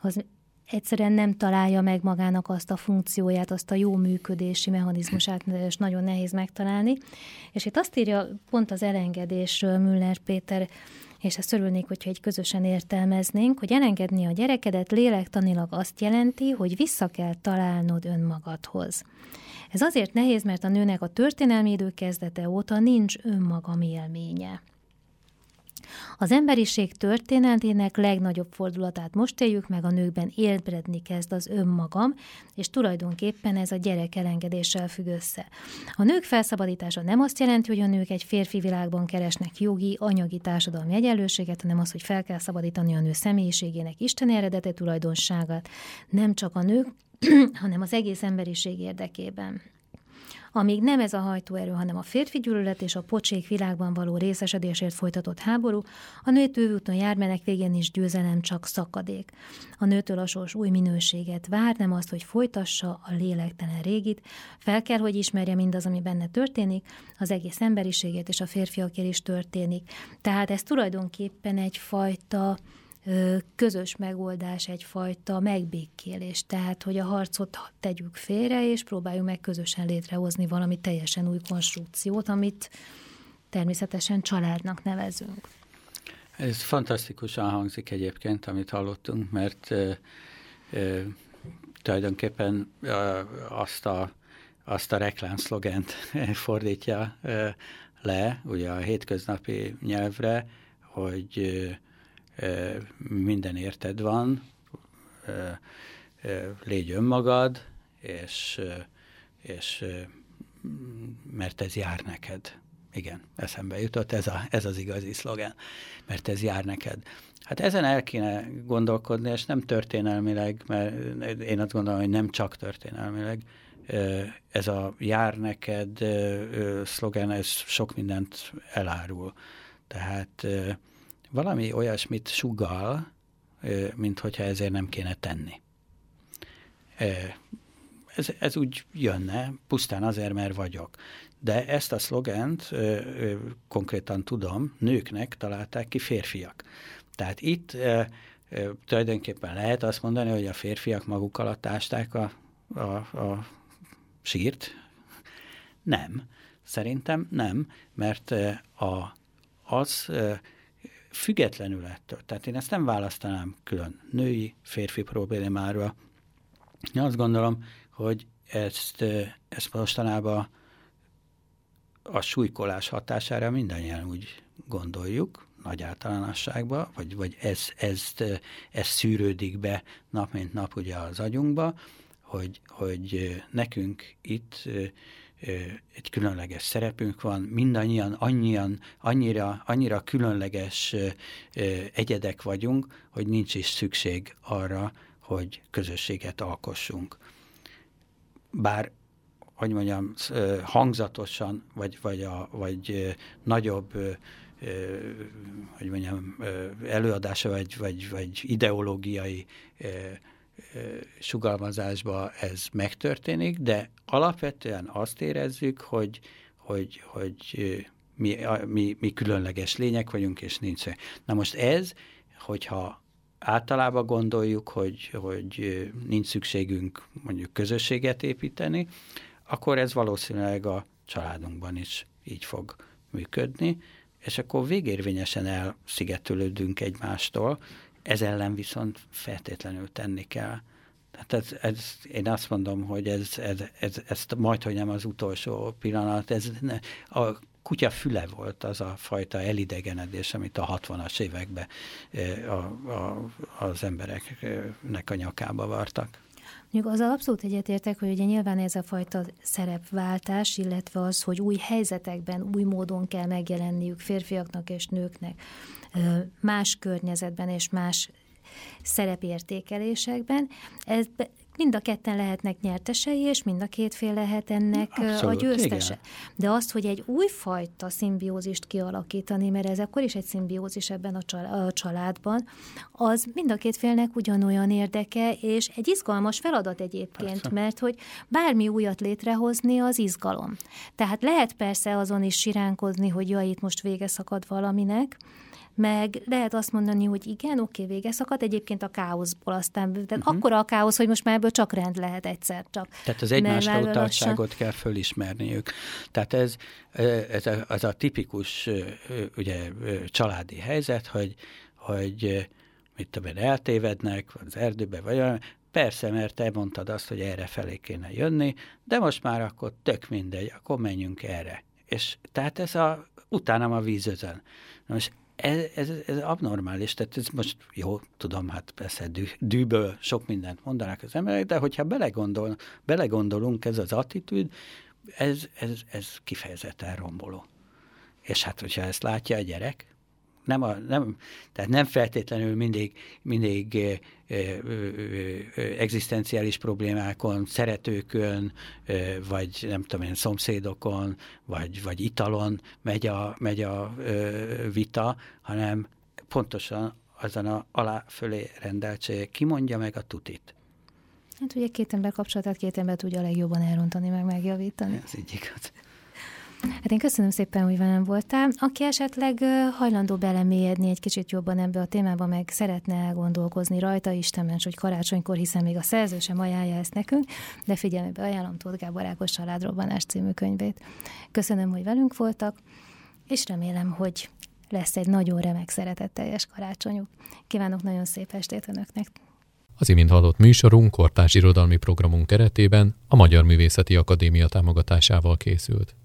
az egyszerűen nem találja meg magának azt a funkcióját, azt a jó működési mechanizmusát, és nagyon nehéz megtalálni. És itt azt írja pont az elengedésről Müller Péter, és ezt örülnék, hogyha így közösen értelmeznénk, hogy elengedni a gyerekedet lélektanilag azt jelenti, hogy vissza kell találnod önmagadhoz. Ez azért nehéz, mert a nőnek a történelmi idő kezdete óta nincs önmaga élménye. Az emberiség történetének legnagyobb fordulatát most éljük meg, a nőkben ébredni kezd az önmagam, és tulajdonképpen ez a gyerek elengedéssel függ össze. A nők felszabadítása nem azt jelenti, hogy a nők egy férfi világban keresnek jogi, anyagi, társadalmi egyenlőséget, hanem az, hogy fel kell szabadítani a nő személyiségének isteni eredete tulajdonságát, nem csak a nők, hanem az egész emberiség érdekében. Amíg nem ez a hajtóerő, hanem a férfi gyűlölet és a pocsék világban való részesedésért folytatott háború, a nő tővúton jár, menek végén nincs győzelem, csak szakadék. A nőtől a sors új minőséget vár, nem azt, hogy folytassa a lélektelen régit, fel kell, hogy ismerje mindaz, ami benne történik, az egész emberiségét és a férfiakért is történik. Tehát ez tulajdonképpen egyfajta közös megoldás, egyfajta megbékélés, tehát hogy a harcot tegyük félre, és próbáljuk meg közösen létrehozni valami teljesen új konstrukciót, amit természetesen családnak nevezünk. Ez fantasztikusan hangzik egyébként, amit hallottunk, mert tulajdonképpen azt a reklámszlogent fordítja le, ugye a hétköznapi nyelvre, hogy minden érted van, légy önmagad, és mert ez jár neked. Igen, eszembe jutott, ez az igazi szlogán, mert ez jár neked. Hát ezen el kéne gondolkodni, és nem történelmileg, mert én azt gondolom, hogy nem csak történelmileg. Ez a jár neked szlogán, ez sok mindent elárul. Tehát valami olyasmit sugall, mint hogyha ezért nem kéne tenni. Ez úgy jönne, pusztán azért, mert vagyok. De ezt a szlogent konkrétan tudom, nőknek találták ki férfiak. Tehát itt tulajdonképpen lehet azt mondani, hogy a férfiak maguk alatt ásták a sírt. Nem. Szerintem nem, mert függetlenül ettől. Tehát én ezt nem választanám külön női, férfi problémára. Én azt gondolom, hogy ezt mostanában a súlykolás hatására mindannyian úgy gondoljuk, nagy általánosságban, vagy ez szűrődik be nap mint nap ugye az agyunkba, hogy nekünk itt egy különleges szerepünk van, mindannyian annyira különleges egyedek vagyunk, hogy nincs is szükség arra, hogy közösséget alkossunk. Bár, hogy mondjam, hangzatosan, vagy nagyobb, hogy mondjam, előadása, vagy ideológiai sugalmazásba ez megtörténik, de alapvetően azt érezzük, hogy mi különleges lények vagyunk, és nincs. Na most ez, hogyha általában gondoljuk, hogy nincs szükségünk mondjuk közösséget építeni, akkor ez valószínűleg a családunkban is így fog működni, és akkor végérvényesen elszigetelődünk egymástól, ez ellen viszont feltétlenül tenni kell. Tehát én azt mondom, hogy ez majdhogy nem az utolsó pillanat, a kutya füle volt az a fajta elidegenedés, amit a 60-as években az embereknek a nyakába vartak. Mondjuk azzal abszolút egyetértek, hogy ugye nyilván ez a fajta szerepváltás, illetve az, hogy új helyzetekben, új módon kell megjelenniük férfiaknak és nőknek, más környezetben és más szerepértékelésekben. Ez mind a ketten lehetnek nyertesei, és mind a két fél lehet ennek abszolút, a győztese. Igen. De azt, hogy egy újfajta szimbiózist kialakítani, mert ez akkor is egy szimbiózis ebben a családban, az mind a két félnek ugyanolyan érdeke, és egy izgalmas feladat egyébként, persze. Mert hogy bármi újat létrehozni, az izgalom. Tehát lehet persze azon is siránkozni, hogy jaj, itt most vége szakad valaminek, meg lehet azt mondani, hogy igen, oké, vége szakad, egyébként a káoszból aztán, tehát akkora a káosz, hogy most már ebből csak rend lehet egyszer csak. Tehát az egymásra utaltságot kell fölismerniük. Tehát ez az a tipikus ugye, családi helyzet, hogy mit tudom én, eltévednek az erdőbe, vagy olyan, persze, mert elmondtad azt, hogy erre felé kéne jönni, de most már akkor tök mindegy, akkor menjünk erre. És tehát ez utánam a vízözön. Na most ez abnormális, tehát ez most jó, tudom, hát persze dűből sok mindent mondanák az emberek, de hogyha belegondolunk ez az attitűd, ez kifejezetten romboló. És hát, hogyha ezt látja a gyerek, tehát nem feltétlenül mindig egzisztenciális problémákon, szeretőkön, vagy nem tudom én, szomszédokon, vagy italon megy a vita, hanem pontosan azon a alá fölé rendeltség kimondja meg a tutit. Hát ugye két ember kapcsolatát két ember tudja a legjobban elrontani, meg megjavítani. Ez így igaz. Hát én köszönöm szépen, hogy velem voltál. Aki esetleg hajlandó belemélyedni egy kicsit jobban ebbe a témába, meg szeretne elgondolkozni rajta, Isten ments, hogy karácsonykor, hiszen még a szerző sem ajánlja ezt nekünk, de figyelmébe ajánlom Tóth Gábor Ákos Családrobbanás című könyvét. Köszönöm, hogy velünk voltak, és remélem, hogy lesz egy nagyon remek, szeretetteljes karácsonyuk. Kívánok nagyon szép estét önöknek! Az imént hallott műsorunk kortárs irodalmi programunk keretében a Magyar Művészeti Akadémia támogatásával készült.